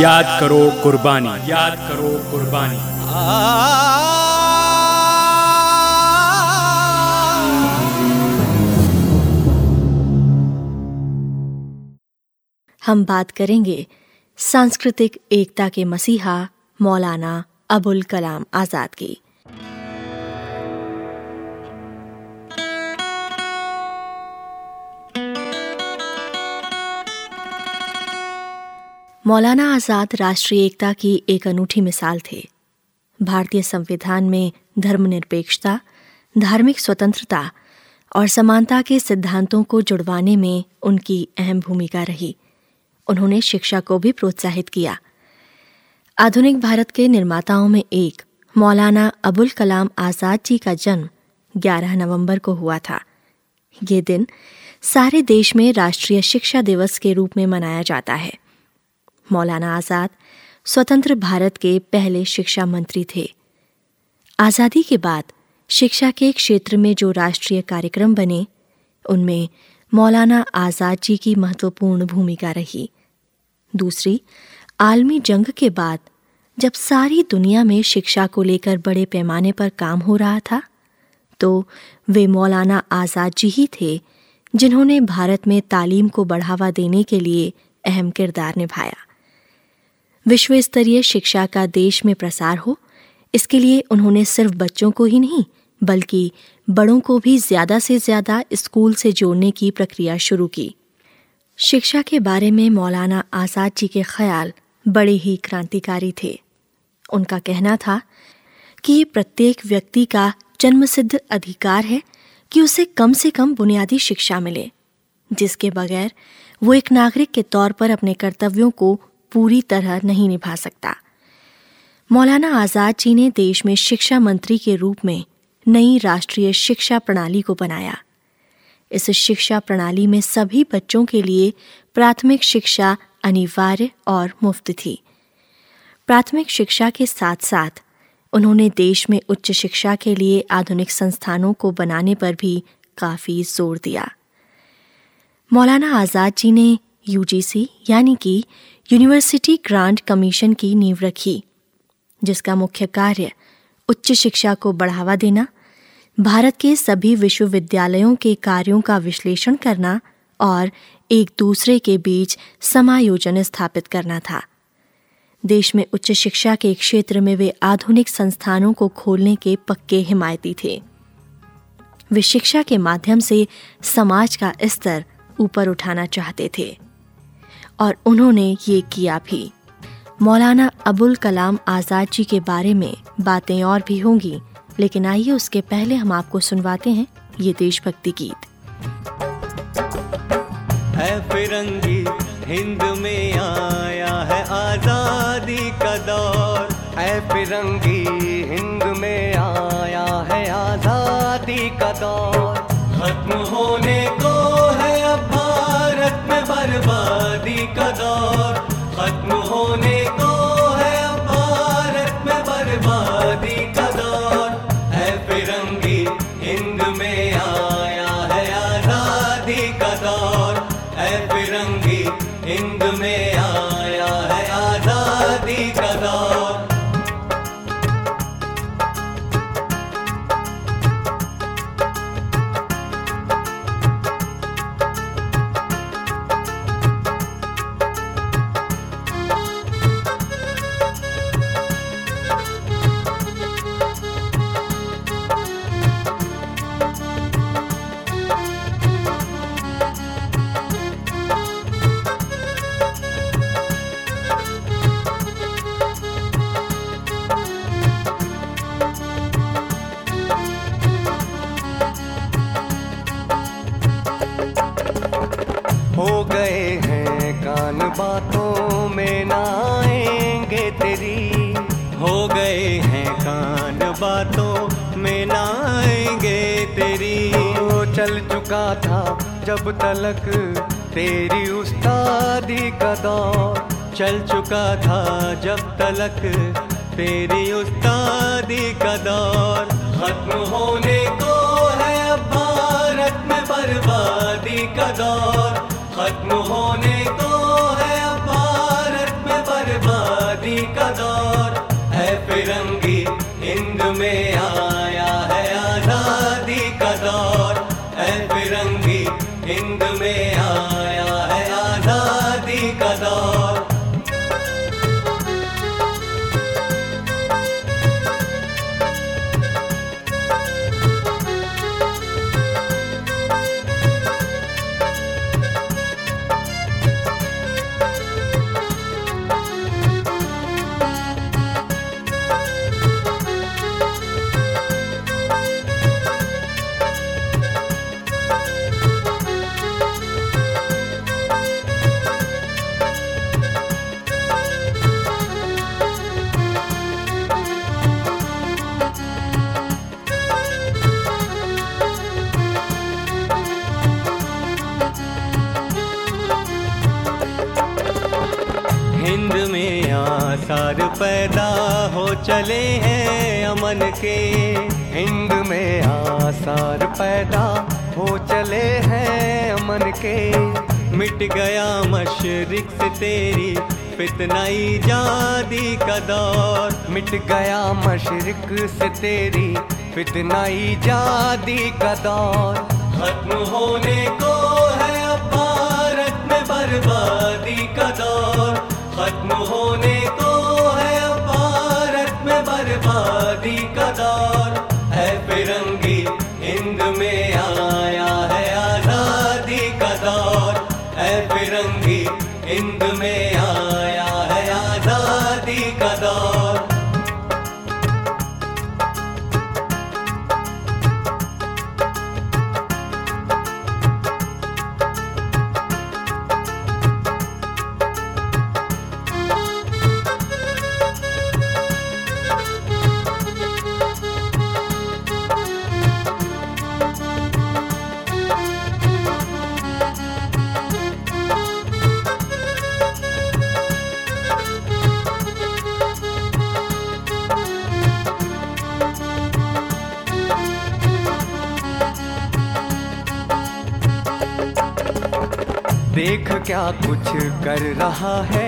याद करो कुर्बानी, याद करो कुर्बानी। हम बात करेंगे सांस्कृतिक एकता के मसीहा मौलाना अबुल कलाम आजाद की। मौलाना आज़ाद राष्ट्रीय एकता की एक अनूठी मिसाल थे। भारतीय संविधान में धर्मनिरपेक्षता, धार्मिक स्वतंत्रता और समानता के सिद्धांतों को जुड़वाने में उनकी अहम भूमिका रही। उन्होंने शिक्षा को भी प्रोत्साहित किया। आधुनिक भारत के निर्माताओं में एक मौलाना अबुल कलाम आज़ाद जी का जन्म 11 नवंबर को हुआ था। ये दिन सारे देश में राष्ट्रीय शिक्षा दिवस के रूप में मनाया जाता है। मौलाना आज़ाद स्वतंत्र भारत के पहले शिक्षा मंत्री थे। आज़ादी के बाद शिक्षा के क्षेत्र में जो राष्ट्रीय कार्यक्रम बने, उनमें मौलाना आज़ाद जी की महत्वपूर्ण भूमिका रही। दूसरी आलमी जंग के बाद जब सारी दुनिया में शिक्षा को लेकर बड़े पैमाने पर काम हो रहा था, तो वे मौलाना आज़ाद जी ही थे जिन्होंने भारत में तालीम को बढ़ावा देने के लिए अहम किरदार निभाया। विश्व स्तरीय शिक्षा का देश में प्रसार हो, इसके लिए उन्होंने सिर्फ बच्चों को ही नहीं बल्कि बड़ों को भी ज्यादा से ज्यादा स्कूल से जोड़ने की प्रक्रिया शुरू की। शिक्षा के बारे में मौलाना आज़ाद जी के ख्याल बड़े ही क्रांतिकारी थे। उनका कहना था कि ये प्रत्येक व्यक्ति का जन्मसिद्ध अधिकार है कि उसे कम से कम बुनियादी शिक्षा मिले, जिसके बगैर वो एक नागरिक के तौर पर अपने कर्तव्यों को पूरी तरह नहीं निभा सकता। मौलाना आज़ाद जी ने देश में शिक्षा मंत्री के रूप में नई राष्ट्रीय शिक्षा प्रणाली को बनाया। इस शिक्षा प्रणाली में सभी बच्चों के लिए प्राथमिक शिक्षा अनिवार्य और मुफ्त थी। प्राथमिक शिक्षा के साथ साथ उन्होंने देश में उच्च शिक्षा के लिए आधुनिक संस्थानों को बनाने पर भी काफ़ी जोर दिया। मौलाना आज़ाद जी ने यूजीसी यानी कि यूनिवर्सिटी ग्रांट कमीशन की नींव रखी, जिसका मुख्य कार्य उच्च शिक्षा को बढ़ावा देना, भारत के सभी विश्वविद्यालयों के कार्यों का विश्लेषण करना और एक दूसरे के बीच समायोजन स्थापित करना था। देश में उच्च शिक्षा के क्षेत्र में वे आधुनिक संस्थानों को खोलने के पक्के हिमायती थे। वे शिक्षा के माध्यम से समाज का स्तर ऊपर उठाना चाहते थे और उन्होंने ये किया भी। मौलाना अबुल कलाम आज़ाद जी के बारे में बातें और भी होंगी, लेकिन आइए उसके पहले हम आपको सुनवाते हैं ये देशभक्ति गीत। है फिरंगी हिंद में आया है आज़ादी का दौर, है फिरंगी हिंद में आया है आज़ादी का दौर, खत्म होने को है अब भारत में बर्बादी का दौर, खत्म होने को है अब भारत में बर्बादी का दौर, है फिरंगी हिंद में आया है आज़ादी का दौर, है फिरंगी हिंद में आया है आज़ादी का दौर। बातों में ना आएंगे तेरी, हो गए हैं कान बातों में ना आएंगे तेरी, वो चल चुका था जब तलक तेरी उस्तादी का दौर, चल चुका था जब तलक तेरी उस्तादी का दौर, खत्म होने को है अब भारत में बर्बादी का दौर, खत्म होने को है अब भारत में बर्बादी। का दौर। पैदा हो चले हैं अमन के, हिंद में आसार पैदा हो चले हैं अमन के। मिट गया मशरिक से तेरी फितना इजादी का दौर, मिट गया मशरिक से तेरी फितना इजादी का दौर। खत्म होने को है अब भारत में बर्बादी का दौर, खत्म होने को बर्बादी का दौर है। फिरंगी हिंद में आया है आजादी का दौर है, फिरंगी हिंद में आया है आजादी का दौर। देख क्या कुछ कर रहा है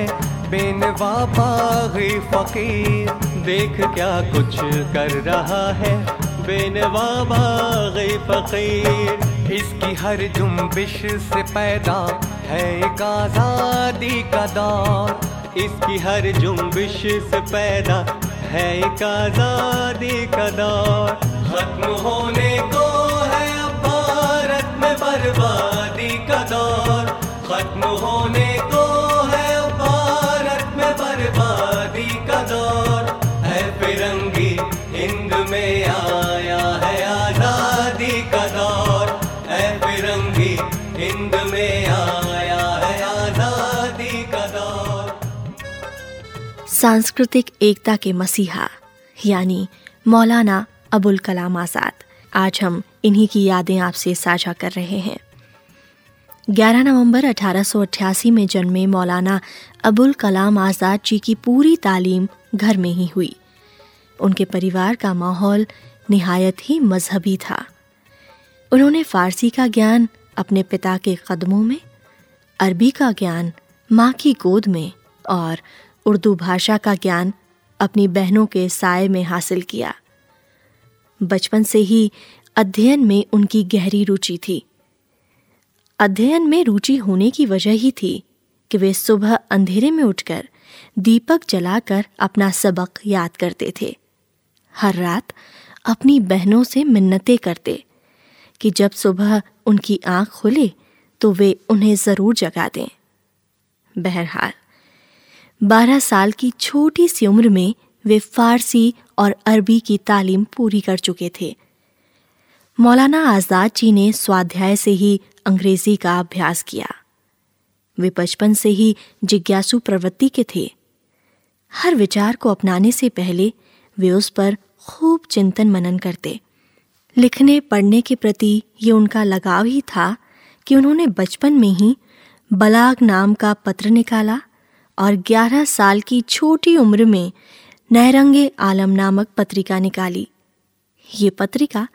बेनवा बाग़ी फकीर, देख क्या कुछ कर रहा है बेनवा बाग़ी फकीर। इसकी हर जुम्बिश से पैदा है एक आज़ादी का दौर, इसकी हर जुम्बिश से पैदा है एक आज़ादी का दौर। खत्म होने को है अब भारत में बर्बादी का दौर, खत्म होने को है भारत में बर्बादी का दौर है। फिरंगी हिंद में आया है आजादी का दौर है, फिरंगी हिंद में आया है आजादी का दौर। सांस्कृतिक एकता के मसीहा यानी मौलाना अबुल कलाम आजाद, आज हम इन्हीं की यादें आपसे साझा कर रहे हैं। 11 नवंबर 1888 में जन्मे मौलाना अबुल कलाम आज़ाद जी की पूरी तालीम घर में ही हुई। उनके परिवार का माहौल निहायत ही मजहबी था। उन्होंने फ़ारसी का ज्ञान अपने पिता के कदमों में, अरबी का ज्ञान माँ की गोद में और उर्दू भाषा का ज्ञान अपनी बहनों के साए में हासिल किया। बचपन से ही अध्ययन में उनकी गहरी रुचि थी। अध्ययन में रुचि होने की वजह ही थी कि वे सुबह अंधेरे में उठकर दीपक जलाकर अपना सबक याद करते थे। हर रात अपनी बहनों से मिन्नतें करते कि जब सुबह उनकी आँख खुले तो वे उन्हें ज़रूर जगा दें। बहरहाल 12 साल की छोटी सी उम्र में वे फ़ारसी और अरबी की तालीम पूरी कर चुके थे। मौलाना आज़ाद जी ने स्वाध्याय से ही अंग्रेजी का अभ्यास किया। वे बचपन से ही जिज्ञासु प्रवृत्ति के थे। हर विचार को अपनाने से पहले वे उस पर खूब चिंतन मनन करते। लिखने पढ़ने के प्रति ये उनका लगाव ही था कि उन्होंने बचपन में ही बलाग नाम का पत्र निकाला और 11 साल की छोटी उम्र में नहरंगे आलम नामक पत्रिका निकाली। ये पत्रिका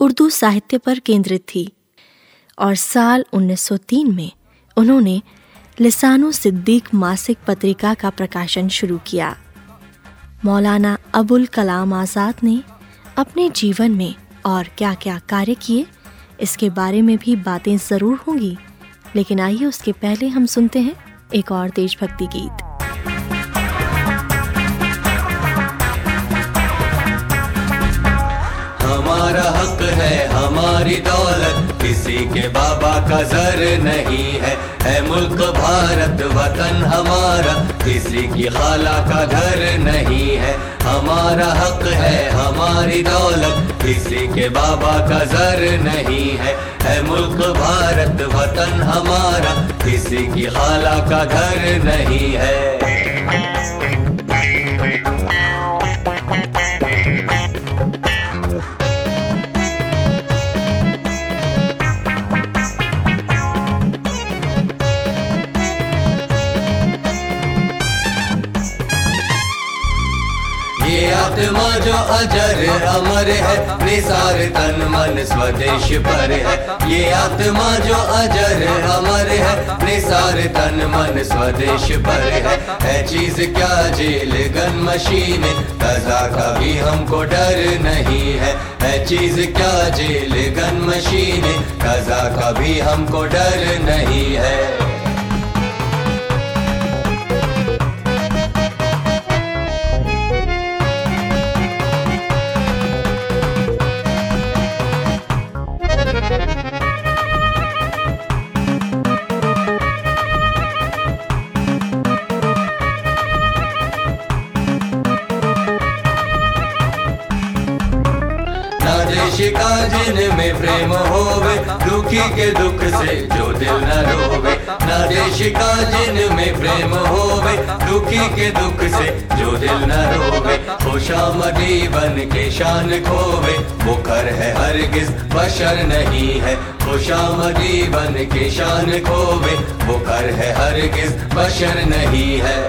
उर्दू साहित्य पर केंद्रित थी और साल 1903 में उन्होंने लिसानो सिद्दीक मासिक पत्रिका का प्रकाशन शुरू किया। मौलाना अबुल कलाम आज़ाद ने अपने जीवन में और क्या क्या कार्य किए, इसके बारे में भी बातें ज़रूर होंगी, लेकिन आइए उसके पहले हम सुनते हैं एक और देशभक्ति गीत। हमारा हक है हमारी दौलत, किसी के बाबा का जर नहीं है, है मुल्क भारत वतन हमारा, किसी की खाला का घर नहीं है। हमारा हक है हमारी दौलत, किसी के बाबा का जर नहीं है, है मुल्क भारत वतन हमारा, किसी की खाला का घर नहीं है। आत्मा जो अजर अमर है, निसार तन मन स्वदेश पर है। ये आत्मा जो अजर अमर है, निसार तन मन स्वदेश पर है चीज क्या जेल गन मशीन, कजा का भी हमको डर नहीं है, है चीज क्या जेल गन मशीन, कजा का भी हमको डर नहीं है। जिनमें प्रेम होवे, दुखी के दुख से जो दिल न रोवे, ना देश का जिनमें प्रेम होवे, दुखी के दुख से जो दिल न रोवे, खुशामदी बन के शान खोवे, मुखर है हरगिज बशर नहीं है, खुशामदी बन के शान खोवे, मुखर है हरगिज बशर नहीं है।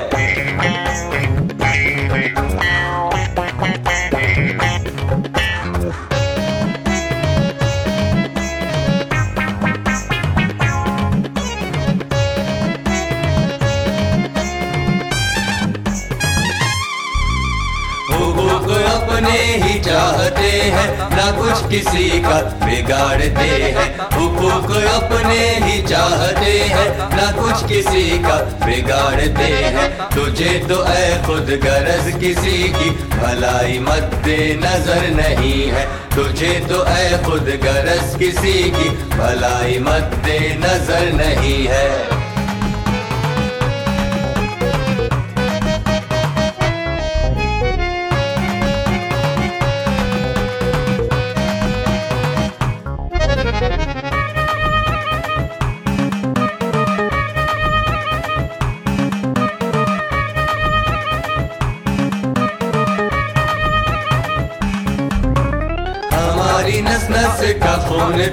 ही चाहते हैं ना कुछ किसी का बिगाड़ते हैं, हुकूक अपने ही चाहते हैं ना कुछ किसी का बिगाड़ते हैं, तुझे तो ऐ खुद गरज किसी की भलाई मद्द नजर नहीं है, तुझे तो ऐ खुद गरज किसी की भलाई मद्द नजर नहीं है।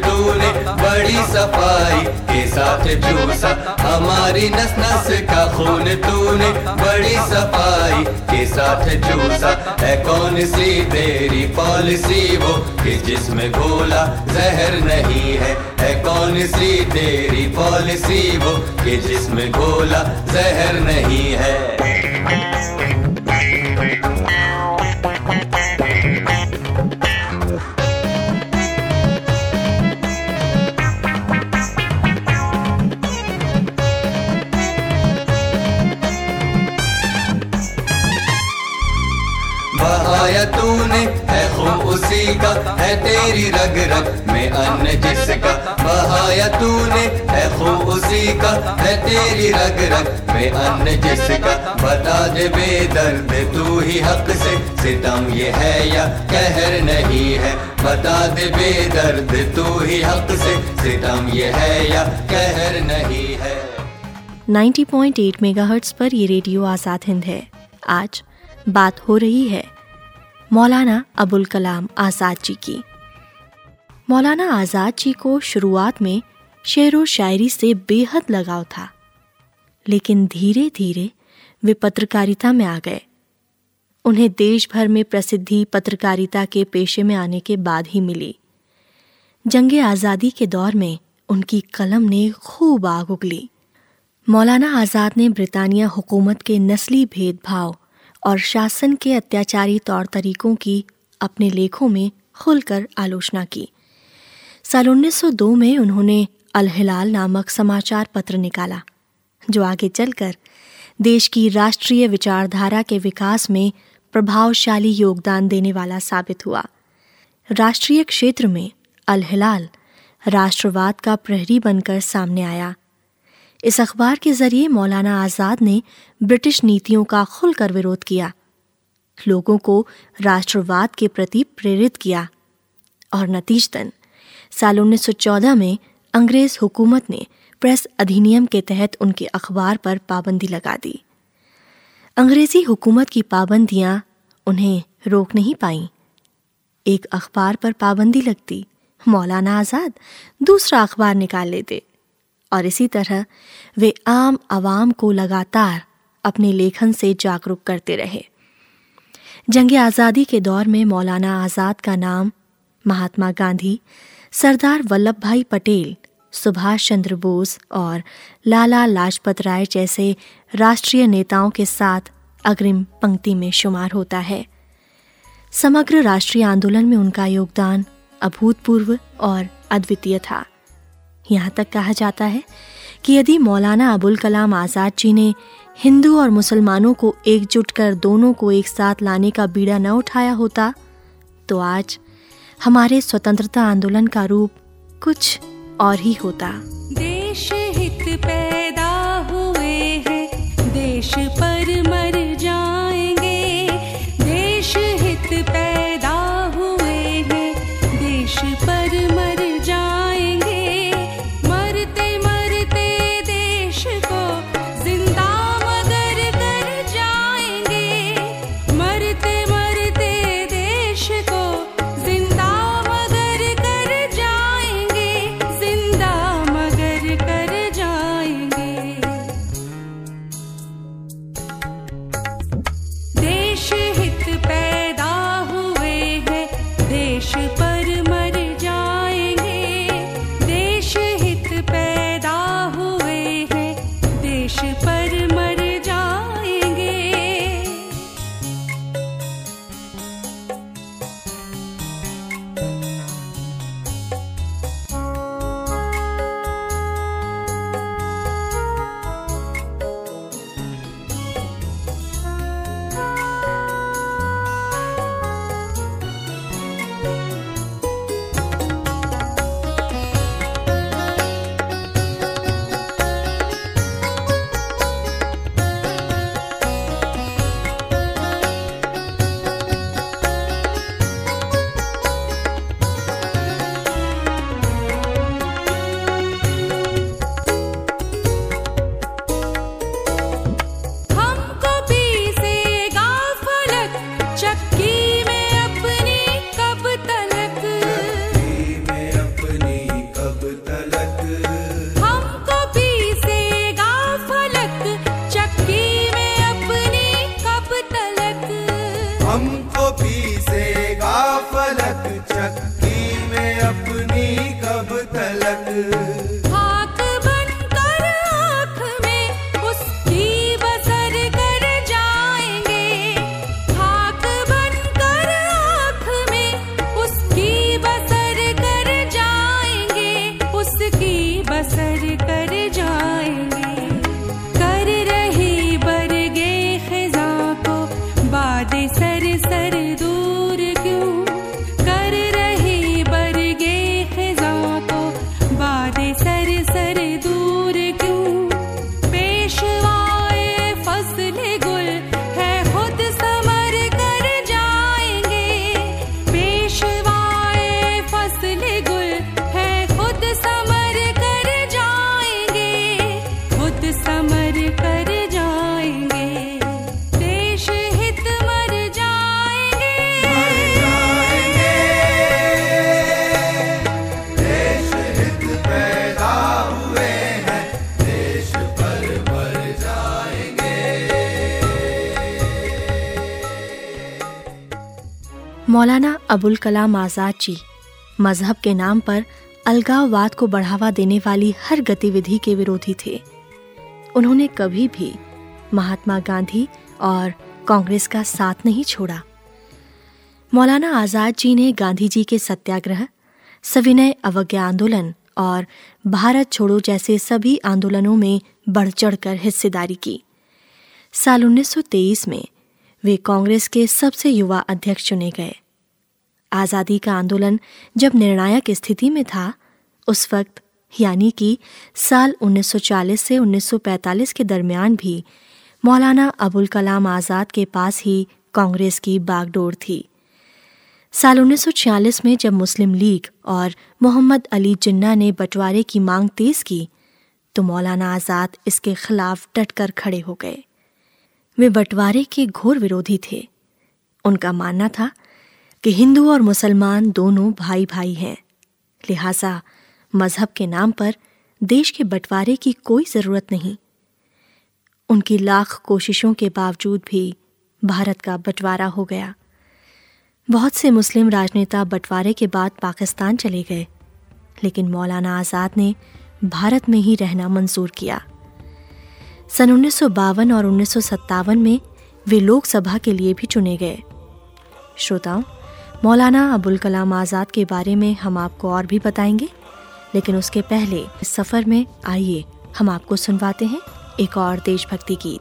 तूने बड़ी सफाई के साथ चूसा, हमारी नस नस का खून तूने बड़ी सफाई के साथ चूसा, है कौन सी तेरी पॉलिसी वो कि जिसमें गोला जहर नहीं है, है कौन सी तेरी पॉलिसी वो कि जिसमें गोला जहर नहीं है। तूने है खून उसी का है तेरी रग रग में अन्न जिसका, बहाया तूने है खून उसी का है तेरी रग रग में अन्न जिसका, बता दे बेदर्द तू ही हक से सितम ये है या कहर नहीं है, बता दे बेदर्द तू ही हक से सितम ये है या कहर नहीं है। 90.8 मेगाहर्ट्ज पर ये रेडियो आजाद हिंद है। आज बात हो रही है मौलाना अबुल कलाम आजाद जी की। मौलाना आजाद जी को शुरुआत में शेर और शायरी से बेहद लगाव था, लेकिन धीरे धीरे वे पत्रकारिता में आ गए। उन्हें देश भर में प्रसिद्धि पत्रकारिता के पेशे में आने के बाद ही मिली। जंगे आज़ादी के दौर में उनकी कलम ने खूब आग उगली। मौलाना आज़ाद ने ब्रिटानिया हुकूमत के नस्ली भेदभाव और शासन के अत्याचारी तौर तरीकों की अपने लेखों में खुलकर आलोचना की। साल 1902 में उन्होंने अल हिलाल नामक समाचार पत्र निकाला। जो आगे चलकर देश की राष्ट्रीय विचारधारा के विकास में प्रभावशाली योगदान देने वाला साबित हुआ। राष्ट्रीय क्षेत्र में अल हिलाल राष्ट्रवाद का प्रहरी बनकर सामने आया। इस अखबार के जरिए मौलाना आजाद ने ब्रिटिश नीतियों का खुलकर विरोध किया, लोगों को राष्ट्रवाद के प्रति प्रेरित किया और नतीजतन साल 1914 में अंग्रेज हुकूमत ने प्रेस अधिनियम के तहत उनके अखबार पर पाबंदी लगा दी। अंग्रेजी हुकूमत की पाबंदियां उन्हें रोक नहीं पाईं। एक अखबार पर पाबंदी लगती, मौलाना आजाद दूसरा अखबार निकाल लेते और इसी तरह वे आम आवाम को लगातार अपने लेखन से जागरूक करते रहे। जंग आज़ादी के दौर में मौलाना आजाद का नाम महात्मा गांधी, सरदार वल्लभ भाई पटेल, सुभाष चंद्र बोस और लाला लाजपत राय जैसे राष्ट्रीय नेताओं के साथ अग्रिम पंक्ति में शुमार होता है। समग्र राष्ट्रीय आंदोलन में उनका योगदान अभूतपूर्व और अद्वितीय था। यहाँ तक कहा जाता है कि यदि मौलाना अबुल कलाम आजाद जी ने हिंदू और मुसलमानों को एकजुट कर दोनों को एक साथ लाने का बीड़ा न उठाया होता तो आज हमारे स्वतंत्रता आंदोलन का रूप कुछ और ही होता। देश हित पैदा हुए हैं, देश पर मर जाएंगे। देश हित पैदा हुए हैं, देश पर मर जाएंगे। मरते मरते देश को जिंदा मगर कर जाएंगे। मरते मरते देश को जिंदा मगर कर जाएंगे, जिंदा मगर कर जाएंगे। देश हित पैदा हुए हैं, देश पर मर जाएंगे। देश हित पैदा हुए हैं, देश पर मर जाएंगे। हमको पीसेगा फलक, चक्की में अपनी कब तलक। में अपनी कब तलक। हमको पीसेगा फलक, चक्की में अपनी कब तलक। हमको पीसेगा फलक, चक्की में अपनी कब तलक। खाक बनकर आँख में उसकी बसर कर जाएंगे। खाक बनकर आँख में उसकी बसर कर जाएंगे। उसकी बसर कर जाएंगे। कर रही बरगे खिजा को बाद सर सर दूर क्यों। कर रही बरगे खिजा को बाद सर सर दूर क्यों। पेशवाए फसल गुल है खुद समर कर जाएंगे। पेशवाए फसल गुल है खुद समर कर जाएंगे। खुद समर कर जाएंगे। देश हित मर जाएंगे। देश हित पैदा हुए हैं, देश पर मर जाएंगे। मौलाना अबुल कलाम आजाद जी मजहब के नाम पर अलगाववाद को बढ़ावा देने वाली हर गतिविधि के विरोधी थे। उन्होंने कभी भी महात्मा गांधी और कांग्रेस का साथ नहीं छोड़ा। मौलाना आजाद जी ने गांधी जी के सत्याग्रह, सविनय अवज्ञा आंदोलन और भारत छोड़ो जैसे सभी आंदोलनों में बढ़ चढ़कर हिस्सेदारी की। साल 1923 में वे कांग्रेस के सबसे युवा अध्यक्ष चुने गए। आज़ादी का आंदोलन जब निर्णायक स्थिति में था, उस वक्त यानी कि साल 1940 से 1945 के दरमियान भी मौलाना अबुल कलाम आजाद के पास ही कांग्रेस की बागडोर थी। साल 1946 में जब मुस्लिम लीग और मोहम्मद अली जिन्ना ने बंटवारे की मांग तेज की तो मौलाना आजाद इसके खिलाफ डटकर खड़े हो गए। वे बंटवारे के घोर विरोधी थे। उनका मानना था कि हिंदू और मुसलमान दोनों भाई भाई हैं, लिहाजा मजहब के नाम पर देश के बंटवारे की कोई ज़रूरत नहीं। उनकी लाख कोशिशों के बावजूद भी भारत का बंटवारा हो गया। बहुत से मुस्लिम राजनेता बंटवारे के बाद पाकिस्तान चले गए, लेकिन मौलाना आज़ाद ने भारत में ही रहना मंजूर किया। सन 1952 और 1957 में वे लोकसभा के लिए भी चुने गए। श्रोताओं, मौलाना अबुल कलाम आज़ाद के बारे में हम आपको और भी बताएंगे, लेकिन उसके पहले इस सफर में आइए हम आपको सुनवाते हैं एक और देशभक्ति गीत।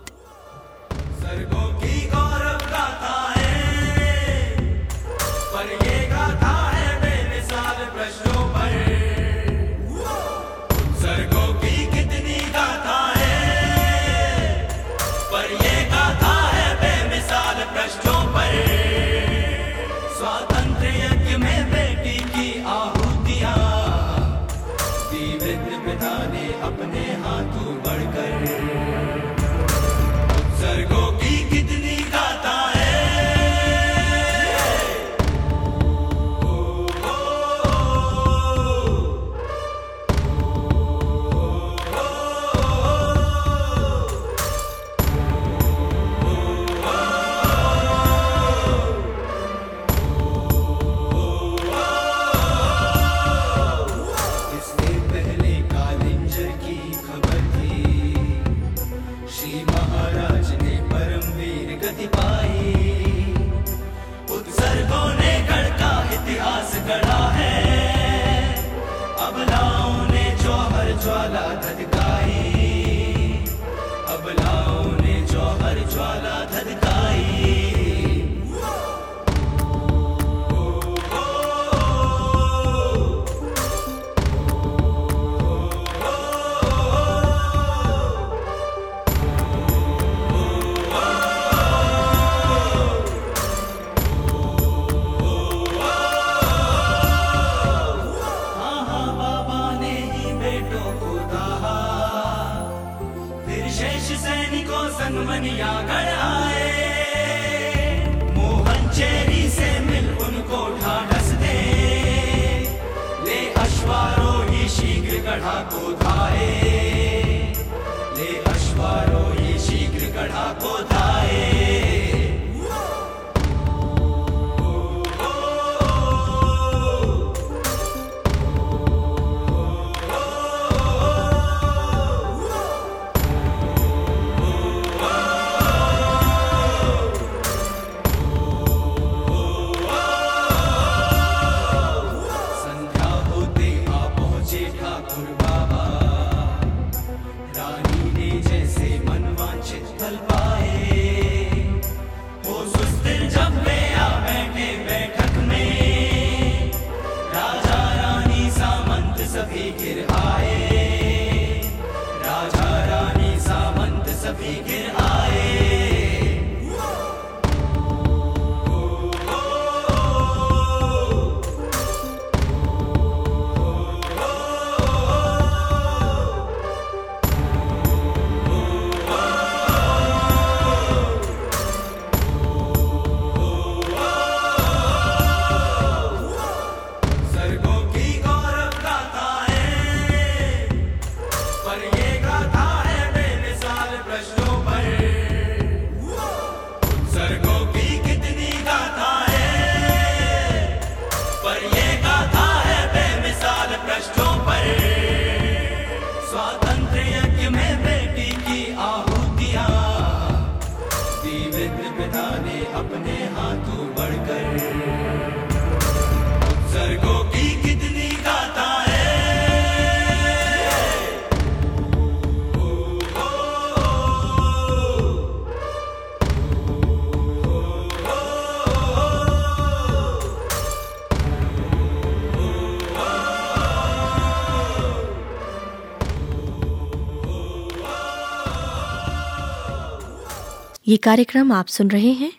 ये कार्यक्रम आप सुन रहे हैं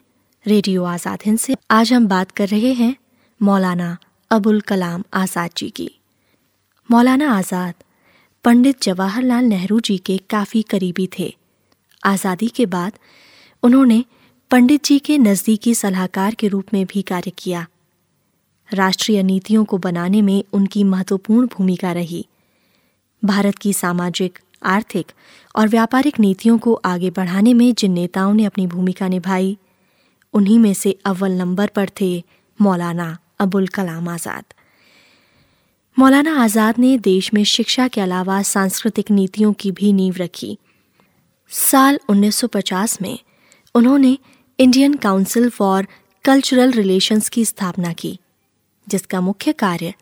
रेडियो आजाद हिंद से। आज हम बात कर रहे हैं मौलाना अबुल कलाम आजाद जी की। मौलाना आजाद पंडित जवाहरलाल नेहरू जी के काफ़ी करीबी थे। आज़ादी के बाद उन्होंने पंडित जी के नज़दीकी सलाहकार के रूप में भी कार्य किया। राष्ट्रीय नीतियों को बनाने में उनकी महत्वपूर्ण भूमिका रही। भारत की सामाजिक, आर्थिक और व्यापारिक नीतियों को आगे बढ़ाने में जिन नेताओं ने अपनी भूमिका निभाई, उन्हीं में से अव्वल नंबर पर थे मौलाना अबुल कलाम आज़ाद। मौलाना आज़ाद ने देश में शिक्षा के अलावा सांस्कृतिक नीतियों की भी नींव रखी। साल 1950 में उन्होंने Indian council for cultural relations की स्थापना की, जिसका मुख्य कार्य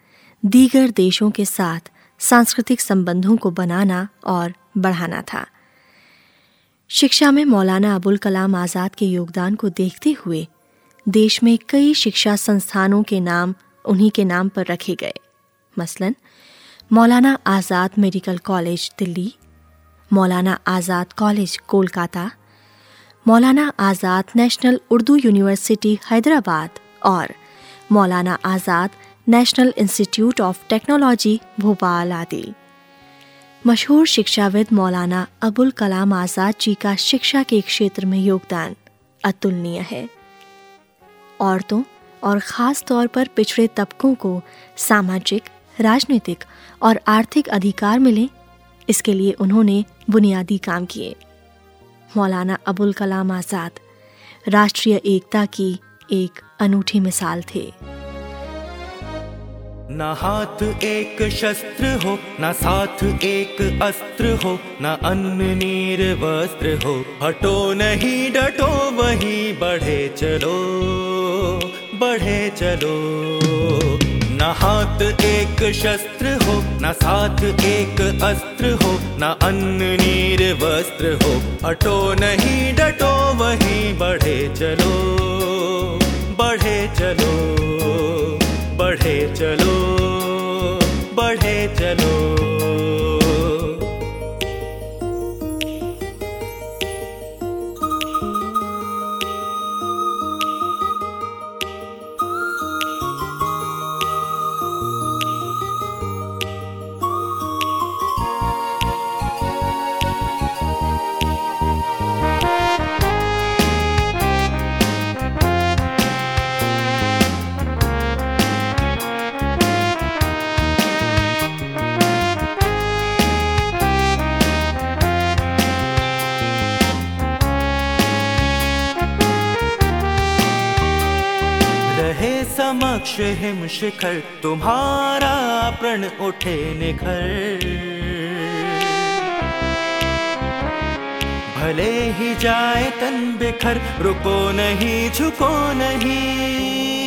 दीगर देशों के साथ सांस्कृतिक संबंधों को बनाना और बढ़ाना था। शिक्षा में मौलाना अबुल कलाम आज़ाद के योगदान को देखते हुए देश में कई शिक्षा संस्थानों के नाम उन्हीं के नाम पर रखे गए। मसलन मौलाना आज़ाद मेडिकल कॉलेज दिल्ली, मौलाना आज़ाद college Kolkata, Maulana Azad national Urdu university Hyderabad और Maulana Azad national institute of technology Bhopal आदि। मशहूर शिक्षाविद मौलाना अबुल कलाम आज़ाद जी का शिक्षा के क्षेत्र में योगदान अतुलनीय है। औरतों और ख़ास तौर पर पिछड़े तबकों को सामाजिक, राजनीतिक और आर्थिक अधिकार मिले, इसके लिए उन्होंने बुनियादी काम किए। मौलाना अबुल कलाम आज़ाद राष्ट्रीय एकता की एक अनूठी मिसाल थे। ना हाथ एक शस्त्र हो, ना साथ एक अस्त्र हो, ना अन्न नीर वस्त्र हो, हटो नहीं डटो वहीं बढ़े चलो, बढ़े चलो। ना हाथ एक शस्त्र हो, ना साथ एक अस्त्र हो, ना अन्न नीर वस्त्र हो, हटो नहीं डटो वहीं बढ़े चलो, बढ़े चलो, बढ़े चलो, बढ़े चलो। समक्ष हिम शिखर तुम्हारा प्रण उठे निखर, भले ही जाए तन बिखर, रुको नहीं झुको नहीं।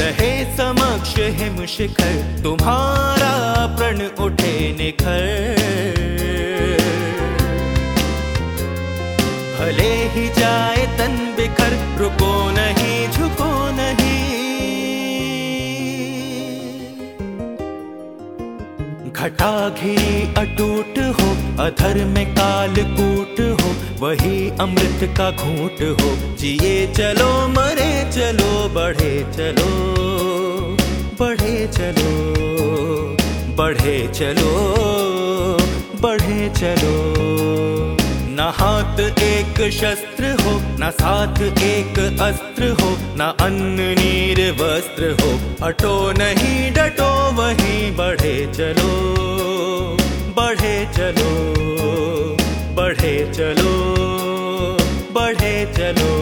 रहे समक्ष हिम शिखर तुम्हारा प्रण उठे निखर, भले ही जाए तन बिखर, रुको नहीं झुको नहीं। घटा घिरी अटूट हो, अधर में काल कूट हो, वही अमृत का घूंट हो, जिए चलो मरे चलो, बढ़े चलो, बढ़े चलो, बढ़े चलो, बढ़े चलो। ना हाथ एक शस्त्र हो, ना साथ एक अस्त्र हो, ना अन्न नीर वस्त्र हो, हटो नहीं डटो वहीं बढ़े चलो, बढ़े चलो, बढ़े चलो, बढ़े चलो।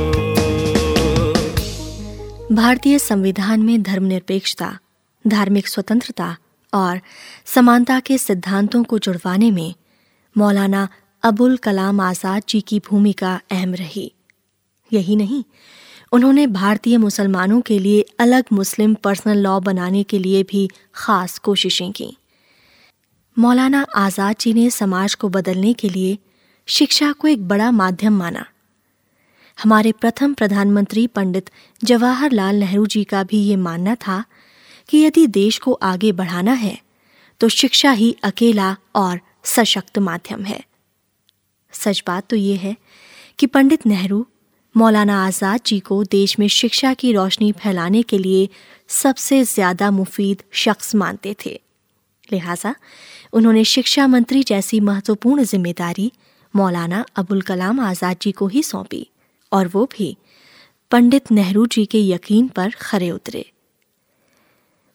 भारतीय संविधान में धर्मनिरपेक्षता, धार्मिक स्वतंत्रता और समानता के सिद्धांतों को जुड़वाने में मौलाना अबुल कलाम आज़ाद जी की भूमिका अहम रही। यही नहीं, उन्होंने भारतीय मुसलमानों के लिए अलग मुस्लिम पर्सनल लॉ बनाने के लिए भी ख़ास कोशिशें की। मौलाना आज़ाद जी ने समाज को बदलने के लिए शिक्षा को एक बड़ा माध्यम माना। हमारे प्रथम प्रधानमंत्री पंडित जवाहरलाल नेहरू जी का भी ये मानना था कि यदि देश को आगे बढ़ाना है तो शिक्षा ही अकेला और सशक्त माध्यम है। सच बात तो ये है कि पंडित नेहरू मौलाना आज़ाद जी को देश में शिक्षा की रोशनी फैलाने के लिए सबसे ज़्यादा मुफीद शख्स मानते थे। लिहाजा उन्होंने शिक्षा मंत्री जैसी महत्वपूर्ण जिम्मेदारी मौलाना अबुल कलाम आज़ाद जी को ही सौंपी और वो भी पंडित नेहरू जी के यकीन पर खरे उतरे।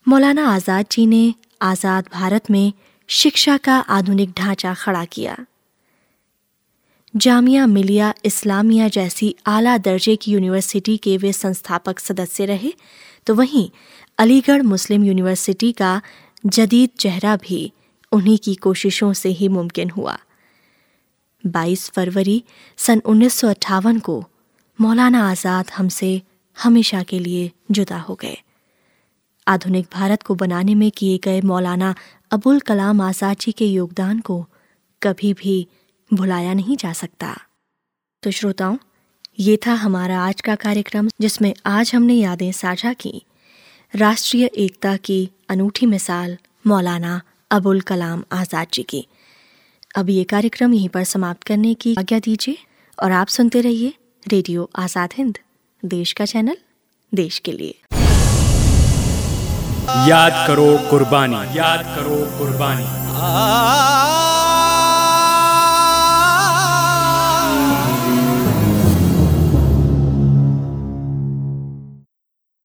मौलाना आज़ाद जी ने आज़ाद भारत में शिक्षा का आधुनिक ढांचा खड़ा किया। जामिया मिलिया इस्लामिया जैसी आला दर्जे की यूनिवर्सिटी के वे संस्थापक सदस्य रहे, तो वहीं अलीगढ़ मुस्लिम यूनिवर्सिटी का जदीद चेहरा भी उन्हीं की कोशिशों से ही मुमकिन हुआ। 22 फरवरी सन 1958 को मौलाना आज़ाद हमसे हमेशा के लिए जुदा हो गए। आधुनिक भारत को बनाने में किए गए मौलाना अबुल कलाम आज़ाद जी के योगदान को कभी भी भुलाया नहीं जा सकता। तो श्रोताओं, ये था हमारा आज का कार्यक्रम, जिसमें आज हमने यादें साझा की। राष्ट्रीय एकता की अनूठी मिसाल मौलाना अबुल कलाम आज़ाद जी की। अब ये कार्यक्रम यहीं पर समाप्त करने की आज्ञा दीजिए और आप सुनते रहिए रेडियो आज़ाद हिंद, देश का चैनल, देश के लिए। याद करो कुर्बानी, याद करो कुर्बानी।